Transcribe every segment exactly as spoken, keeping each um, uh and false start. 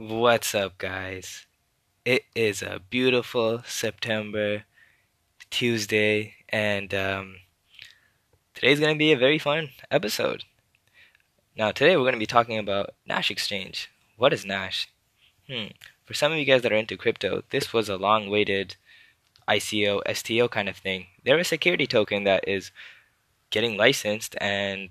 What's up, guys? It is a beautiful September Tuesday, and um, today's going to be a very fun episode. Now, today we're going to be talking about Nash Exchange. What is Nash? Hmm. For some of you guys that are into crypto, this was a long-awaited I C O, S T O kind of thing. They're a security token that is getting licensed and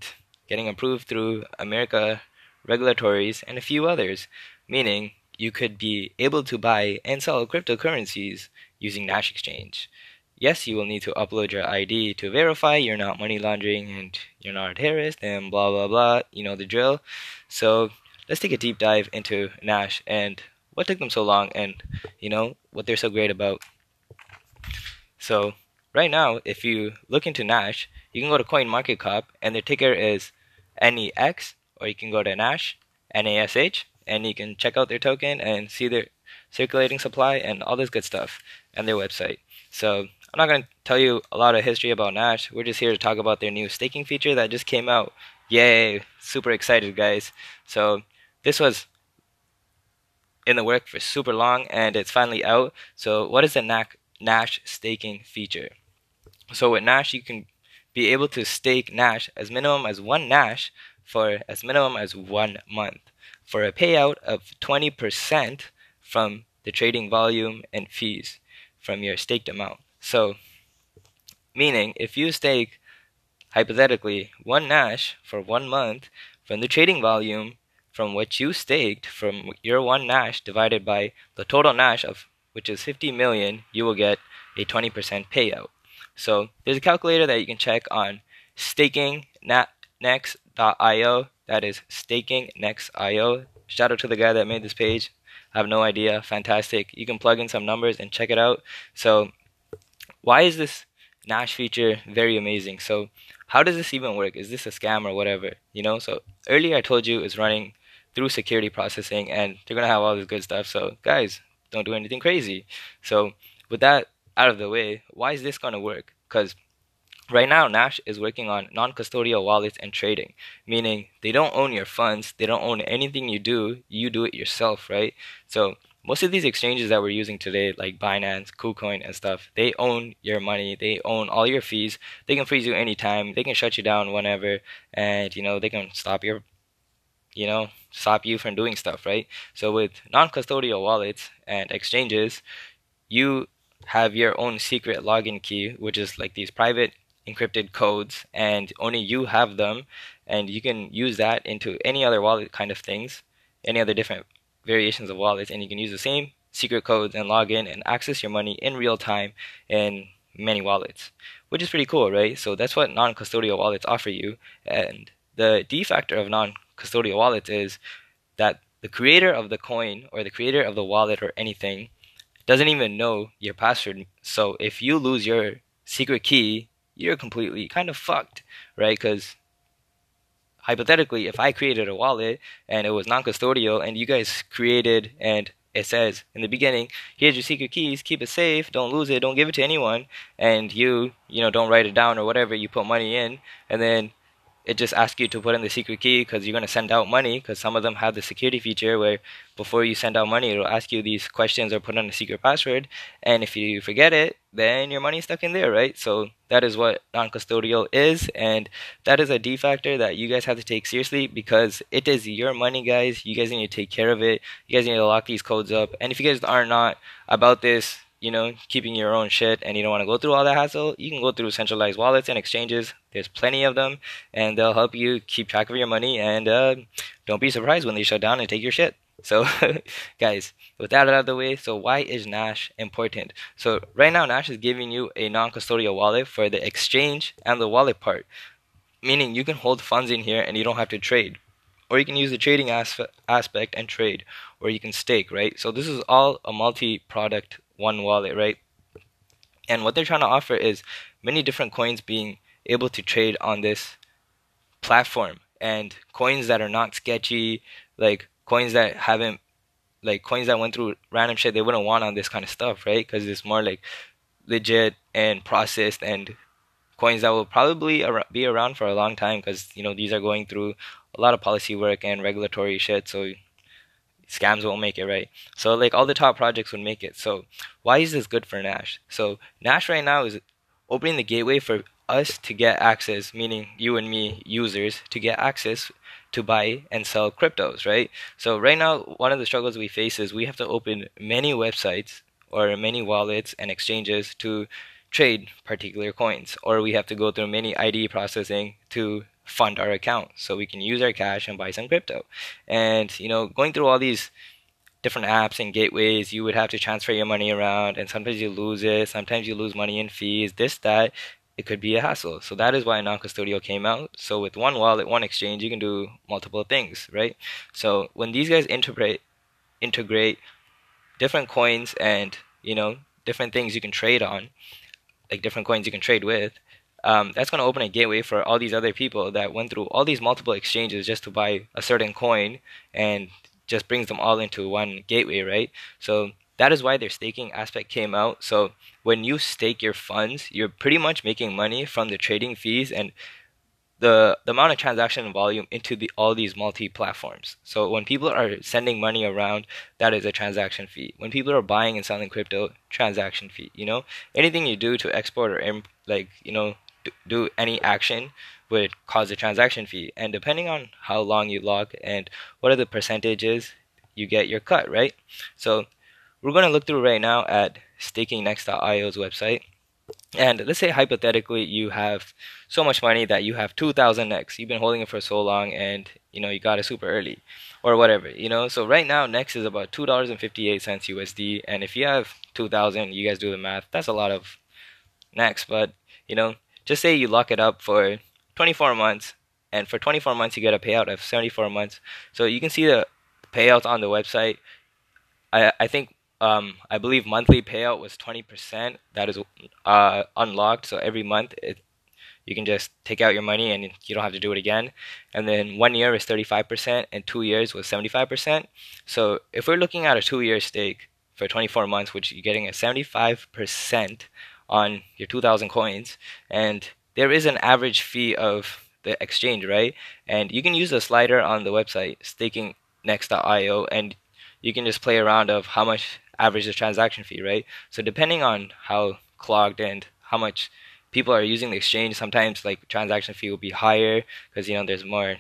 getting approved through America regulatories and a few others, meaning you could be able to buy and sell cryptocurrencies using Nash Exchange. Yes, you will need to upload your I D to verify you're not money laundering and you're not a terrorist and blah, blah, blah. You know the drill. So let's take a deep dive into Nash and what took them so long and, you know, what they're so great about. So right now, if you look into Nash, you can go to CoinMarketCap and their ticker is N E X, or you can go to Nash, N A S H, and you can check out their token and see their circulating supply and all this good stuff, and their website. So I'm not going to tell you a lot of history about Nash. We're just here to talk about their new staking feature that just came out. Yay! Super excited, guys. So this was in the work for super long, and it's finally out. So what is the Nash staking feature? So with Nash, you can be able to stake Nash as minimum as one Nash for as minimum as one month for a payout of twenty percent from the trading volume and fees from your staked amount. So meaning if you stake hypothetically one Nash for one month from the trading volume from what you staked from your one Nash divided by the total Nash of which is fifty million, you will get a twenty percent payout. So there's a calculator that you can check on staking next dot I O. That is staking next dot I O. Shout out to the guy that made this page. I have no idea. Fantastic. You can plug in some numbers and check it out. So why is this Nash feature very amazing? So how does this even work? Is this a scam or whatever? You know, so earlier I told you it's running through security processing and they're going to have all this good stuff. So guys, don't do anything crazy. So with that out of the way, why is this going to work? Because right now, Nash is working on non-custodial wallets and trading, meaning they don't own your funds, they don't own anything you do, you do it yourself, right? So most of these exchanges that we're using today, like Binance, KuCoin, and stuff, they own your money, they own all your fees, they can freeze you anytime, they can shut you down whenever, and, you know, they can stop your, you know, stop you from doing stuff, right? So with non-custodial wallets and exchanges, you have your own secret login key, which is like these private encrypted codes, and only you have them, and you can use that into any other wallet kind of things, any other different variations of wallets, and you can use the same secret codes and log in and access your money in real time in many wallets, which is pretty cool, right? So that's what non-custodial wallets offer you, and the D factor of non-custodial wallets is that the creator of the coin or the creator of the wallet or anything doesn't even know your password, so if you lose your secret key, you're completely kind of fucked, right? Because hypothetically, if I created a wallet and it was non-custodial and you guys created and it says in the beginning, here's your secret keys, keep it safe, don't lose it, don't give it to anyone, and you, you know, don't write it down or whatever, you put money in, and then it just asks you to put in the secret key because you're going to send out money, because some of them have the security feature where before you send out money, it'll ask you these questions or put in a secret password, and if you forget it, then your money's stuck in there, right? So that is what non-custodial is, and that is a D factor that you guys have to take seriously because it is your money, guys. You guys need to take care of it. You guys need to lock these codes up, and if you guys are not about this, you know, keeping your own shit and you don't want to go through all that hassle, you can go through centralized wallets and exchanges. There's plenty of them, and they'll help you keep track of your money, and uh, don't be surprised when they shut down and take your shit. So guys, with that out of the way, so why is Nash important? So right now, Nash is giving you a non-custodial wallet for the exchange and the wallet part, meaning you can hold funds in here and you don't have to trade, or you can use the trading as aspect and trade, or you can stake, right? So this is all a multi-product one wallet, right? And what they're trying to offer is many different coins being able to trade on this platform, and coins that are not sketchy, like coins that haven't, like coins that went through random shit, they wouldn't want on this kind of stuff, right? Because it's more like legit and processed, and coins that will probably be around for a long time because, you know, these are going through a lot of policy work and regulatory shit. So Scams won't make it, right? So like all the top projects would make it. So why is this good for Nash? So Nash right now is opening the gateway for us to get access, meaning you and me users, to get access to buy and sell cryptos, right? So right now, one of the struggles we face is we have to open many websites or many wallets and exchanges to trade particular coins, or we have to go through many I D processing to fund our account so we can use our cash and buy some crypto. And you know, going through all these different apps and gateways, you would have to transfer your money around, and sometimes you lose it, sometimes you lose money in fees, this, that. It could be a hassle. So that is why non-custodial came out. So with one wallet, one exchange, you can do multiple things, right? So when these guys integrate integrate different coins and, you know, different things you can trade on, like different coins you can trade with, um, that's going to open a gateway for all these other people that went through all these multiple exchanges just to buy a certain coin, and just brings them all into one gateway, right? So that is why their staking aspect came out. So when you stake your funds, you're pretty much making money from the trading fees and the, the amount of transaction volume into the, all these multi-platforms. So when people are sending money around, that is a transaction fee. When people are buying and selling crypto, transaction fee, you know? Anything you do to export or imp, like, you know, do, do any action would cause a transaction fee. And depending on how long you log and what are the percentages, you get your cut, right? So we're going to look through right now at staking next dot i o's website. And let's say hypothetically you have so much money that you have two thousand Nex. You've been holding it for so long and you know you got it super early or whatever, you know. So right now Nex is about two dollars and fifty-eight cents U S D, and if you have two thousand, you guys do the math, that's a lot of Nex. But you know, just say you lock it up for twenty-four months, and for twenty-four months you get a payout of seventy-four months. So you can see the payouts on the website. I I think Um, I believe monthly payout was twenty percent. That is uh, unlocked, so every month it, you can just take out your money and you don't have to do it again. And then one year is thirty-five percent, and two years was seventy-five percent. So if we're looking at a two-year stake for twenty-four months, which you're getting a seventy-five percent on your two thousand coins, and there is an average fee of the exchange, right? And you can use a slider on the website, staking next dot i o, and you can just play around of how much average the transaction fee, right? So depending on how clogged and how much people are using the exchange, sometimes like transaction fee will be higher because you know there's more,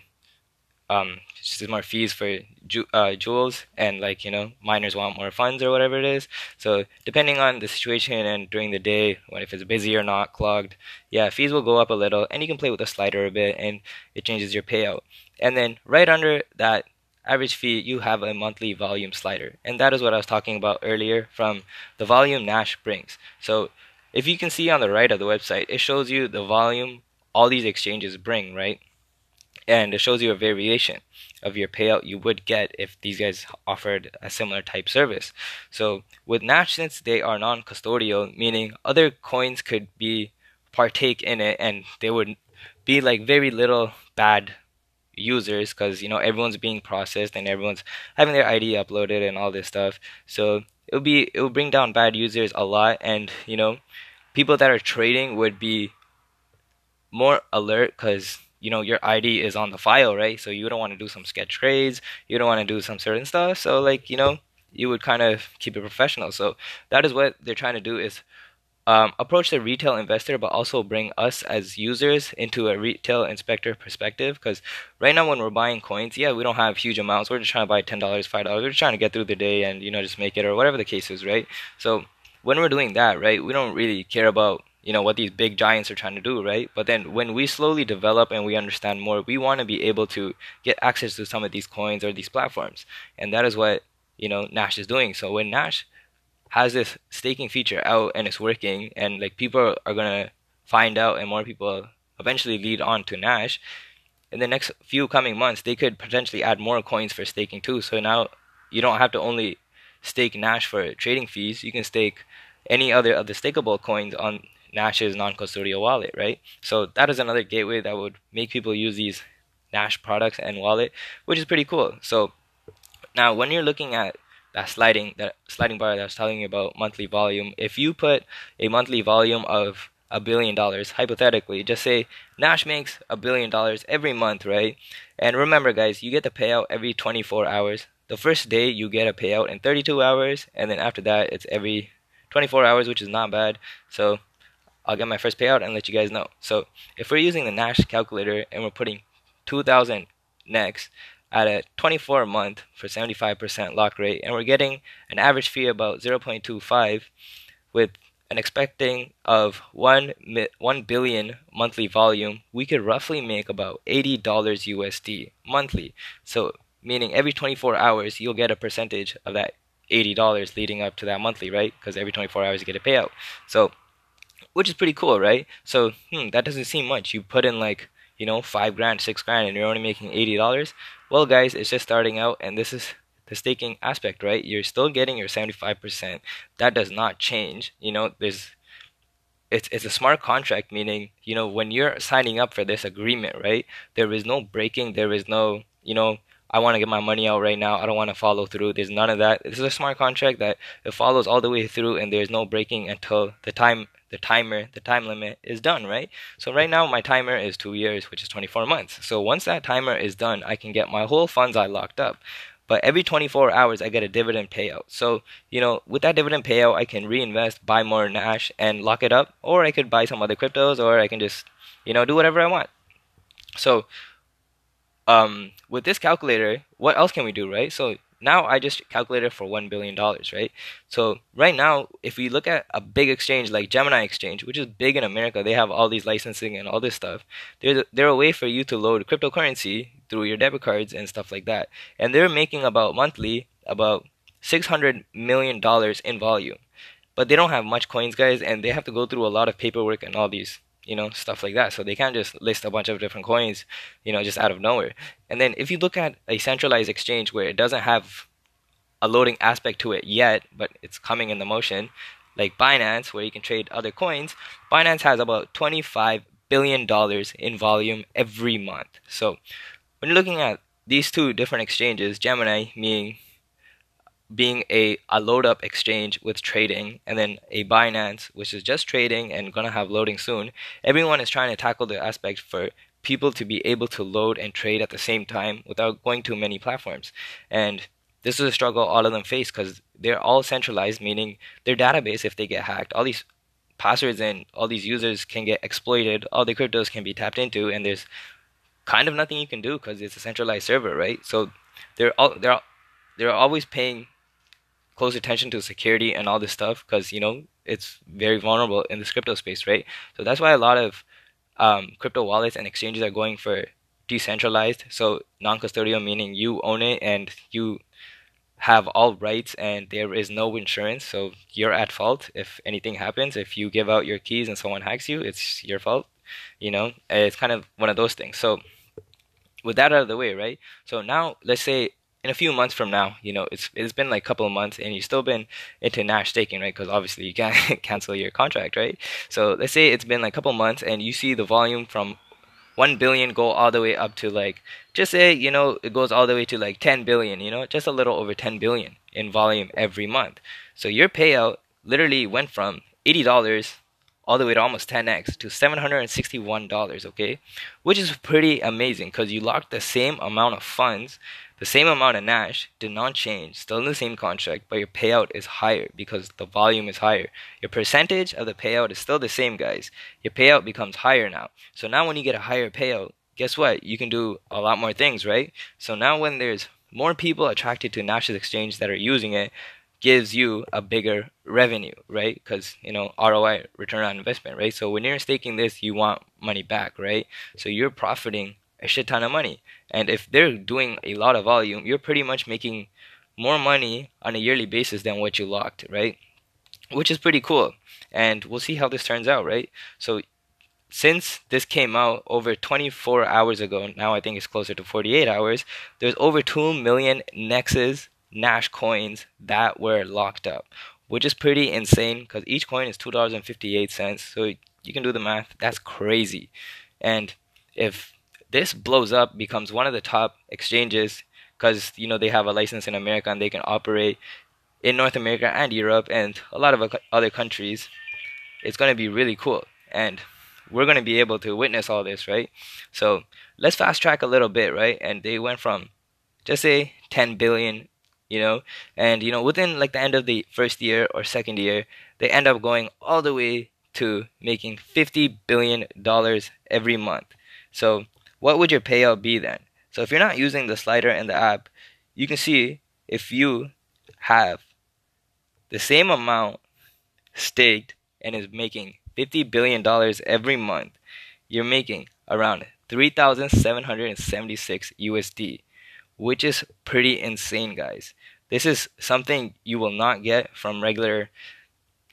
um, there's more fees for ju uh, joules, and like you know miners want more funds or whatever it is. So depending on the situation and during the day, what if it's busy or not clogged, yeah, fees will go up a little, and you can play with the slider a bit, and it changes your payout. And then right under that average fee, you have a monthly volume slider, and that is what I was talking about earlier from the volume Nash brings. So if you can see on the right of the website, it shows you the volume all these exchanges bring, right? And it shows you a variation of your payout you would get if these guys offered a similar type service. So with Nash, since they are non-custodial, meaning other coins could be partake in it and they would be like very little bad users, because you know everyone's being processed and everyone's having their I D uploaded and all this stuff. So it'll be it'll bring down bad users a lot, and you know people that are trading would be more alert because you know your I D is on the file, right? So you don't want to do some sketch trades, you don't want to do some certain stuff. So like you know you would kind of keep it professional. So that is what they're trying to do, is Um, approach the retail investor, but also bring us as users into a retail inspector perspective. Because right now when we're buying coins, yeah, we don't have huge amounts. We're just trying to buy ten dollars, five dollars. We're just trying to get through the day and, you know, just make it or whatever the case is, right? So when we're doing that, right, we don't really care about, you know, what these big giants are trying to do, right? But then when we slowly develop and we understand more, we want to be able to get access to some of these coins or these platforms. And that is what, you know, Nash is doing. So when Nash has this staking feature out and it's working, and like people are gonna find out and more people eventually lead on to Nash, in the next few coming months they could potentially add more coins for staking too. So now you don't have to only stake Nash for trading fees, you can stake any other of the stakeable coins on Nash's non-custodial wallet, right? So that is another gateway that would make people use these Nash products and wallet, which is pretty cool. So now when you're looking at That sliding that sliding bar that I was telling you about, monthly volume, if you put a monthly volume of a billion dollars, hypothetically, just say Nash makes a billion dollars every month, right? And remember guys, you get the payout every twenty-four hours. the first day you get a payout in thirty-two hours, and then after that it's every twenty-four hours, which is not bad. So I'll get my first payout and let you guys know. So if we're using the Nash calculator and we're putting two thousand next at a twenty-four month for seventy-five percent lock rate, and we're getting an average fee about zero point two five with an expecting of one one billion monthly volume, we could roughly make about eighty dollars U S D monthly. So meaning every twenty-four hours you'll get a percentage of that eighty dollars leading up to that monthly, right? Because every twenty-four hours you get a payout. So, which is pretty cool, right? So hmm, that doesn't seem much. You put in like, you know, five grand, six grand, and you're only making eighty dollars. Well, guys, it's just starting out, and this is the staking aspect, right? You're still getting your seventy-five percent. That does not change. You know, there's it's it's a smart contract, meaning, you know, when you're signing up for this agreement, right? There is no breaking. There is no, you know, I want to get my money out right now, I don't want to follow through. There's none of that. This is a smart contract that it follows all the way through, and there's no breaking until the time the timer, the time limit is done, right? So right now my timer is two years, which is twenty-four months. So once that timer is done, I can get my whole funds I locked up. But every twenty-four hours, I get a dividend payout. So, you know, with that dividend payout, I can reinvest, buy more Nash, and lock it up. Or I could buy some other cryptos, or I can just, you know, do whatever I want. So, um, with this calculator, what else can we do, right? So now I just calculated for one billion dollars, right? So right now, if we look at a big exchange like Gemini Exchange, which is big in America, they have all these licensing and all this stuff. There's a, they're a way for you to load cryptocurrency through your debit cards and stuff like that. And they're making about monthly about six hundred million dollars in volume. But they don't have much coins, guys, and they have to go through a lot of paperwork and all these, you know, stuff like that. So they can't just list a bunch of different coins, you know, just out of nowhere. And then if you look at a centralized exchange where it doesn't have a loading aspect to it yet, but it's coming in the motion, like Binance, where you can trade other coins, Binance has about twenty-five billion dollars in volume every month. So when you're looking at these two different exchanges, Gemini meaning being a, a load-up exchange with trading, and then a Binance, which is just trading and going to have loading soon, everyone is trying to tackle the aspect for people to be able to load and trade at the same time without going to many platforms. And this is a struggle all of them face because they're all centralized, meaning their database, if they get hacked, all these passwords and all these users can get exploited, all the cryptos can be tapped into, and there's kind of nothing you can do because it's a centralized server, right? So they're all they're they're always paying close attention to security and all this stuff because, you know, it's very vulnerable in this crypto space, right? So that's why a lot of um, crypto wallets and exchanges are going for decentralized, so non-custodial, meaning you own it and you have all rights and there is no insurance, so you're at fault if anything happens. If you give out your keys and someone hacks you, it's your fault, you know? It's kind of one of those things. So with that out of the way, right? So now let's say in a few months from now, you know, it's it's been like a couple of months and you've still been into Nash staking, right? Because obviously you can't cancel your contract, right? So let's say it's been like a couple of months and you see the volume from one billion go all the way up to like, just say, you know, it goes all the way to like ten billion, you know, just a little over ten billion in volume every month. So your payout literally went from eighty dollars all the way to almost ten X to seven hundred sixty-one dollars, okay? Which is pretty amazing because you locked the same amount of funds, the same amount of Nash, did not change, still in the same contract, but your payout is higher because the volume is higher. Your percentage of the payout is still the same, guys. Your payout becomes higher now. So now when you get a higher payout, guess what? You can do a lot more things, right? So now when there's more people attracted to Nash's exchange that are using it, gives you a bigger revenue, right? Because, you know, R O I, return on investment, right? So when you're staking this, you want money back, right? So you're profiting a shit ton of money, and if they're doing a lot of volume, you're pretty much making more money on a yearly basis than what you locked, right? Which is pretty cool, and we'll see how this turns out, right? So since this came out over twenty-four hours ago, now I think it's closer to forty-eight hours, there's over two million Nexes Nash coins that were locked up, which is pretty insane because each coin is two dollars and fifty-eight cents, so you can do the math. That's crazy. And if this blows up, becomes one of the top exchanges because, you know, they have a license in America and they can operate in North America and Europe and a lot of other countries, it's going to be really cool. And we're going to be able to witness all this, right? So let's fast track a little bit, right? And they went from, just say, ten billion you know, and you know, within like the end of the first year or second year, they end up going all the way to making fifty billion dollars every month. So what would your payout be then? So if you're not using the slider in the app, you can see if you have the same amount staked and is making fifty billion dollars every month, you're making around three thousand seven hundred seventy-six U S D, which is pretty insane, guys. This is something you will not get from regular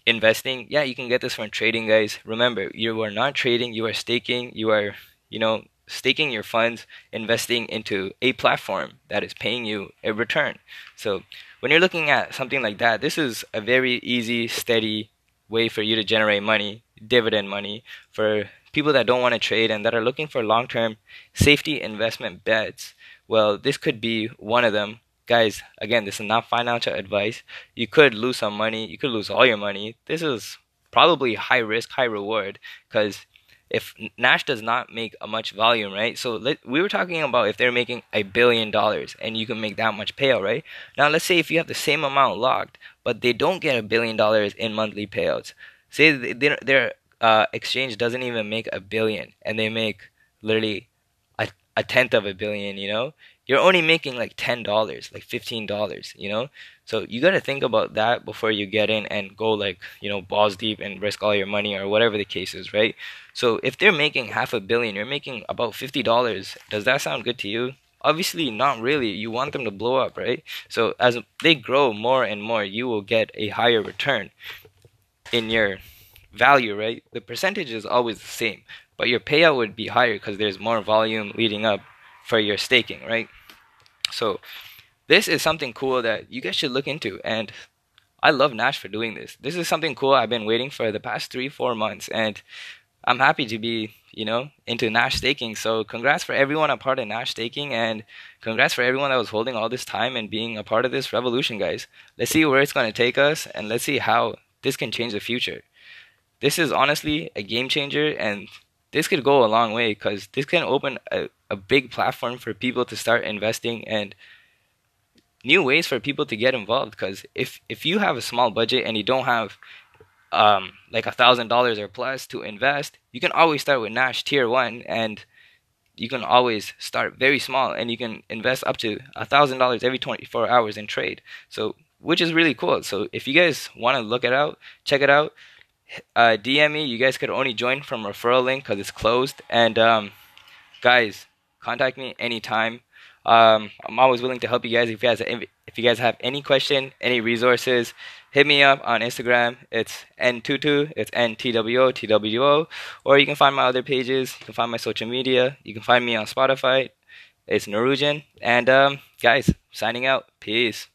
investing. Yeah, you can get this from trading, guys. Remember, you are not trading, you are staking, you are, you know, staking your funds, investing into a platform that is paying you a return. So when you're looking at something like that, this is a very easy, steady way for you to generate money, dividend money, for people that don't want to trade and that are looking for long-term safety investment bets. Well, this could be one of them. Guys, again, this is not financial advice. You could lose some money. You could lose all your money. This is probably high risk, high reward, because if Nash does not make a much volume, right? So let, we were talking about if they're making a billion dollars and you can make that much payout, right? Now, let's say if you have the same amount locked, but they don't get a billion dollars in monthly payouts. Say they're, they're Uh, exchange doesn't even make a billion and they make literally a, a tenth of a billion, you know, you're only making like ten dollars, like fifteen dollars, you know. So you got to think about that before you get in and go like, you know, balls deep and risk all your money or whatever the case is, right? So if they're making half a billion, you're making about fifty dollars. Does that sound good to you? Obviously not really. You want them to blow up, right? So as they grow more and more, you will get a higher return in your value, right? The percentage is always the same, but your payout would be higher because there's more volume leading up for your staking, right? So this is something cool that you guys should look into, and I love Nash for doing this. This is something cool I've been waiting for the past three, four months, and I'm happy to be, you know, into Nash staking. So congrats for everyone a part of Nash staking, and congrats for everyone that was holding all this time and being a part of this revolution, guys. Let's see where it's going to take us, and let's see how this can change the future. This is honestly a game changer, and this could go a long way because this can open a, a big platform for people to start investing and new ways for people to get involved. Because if, if you have a small budget and you don't have um, like one thousand dollars or plus to invest, you can always start with Nash Tier one, and you can always start very small and you can invest up to one thousand dollars every twenty-four hours in trade. So, which is really cool. So if you guys want to look it out, check it out. Uh, D M me. You guys could only join from referral link because it's closed. And um, guys, contact me anytime. Um, I'm always willing to help you guys. If you guys, if you guys have any question, any resources, hit me up on Instagram. It's N two two. It's N T W O T W O. Or you can find my other pages. You can find my social media. You can find me on Spotify. It's Narujan. And um, guys, signing out. Peace.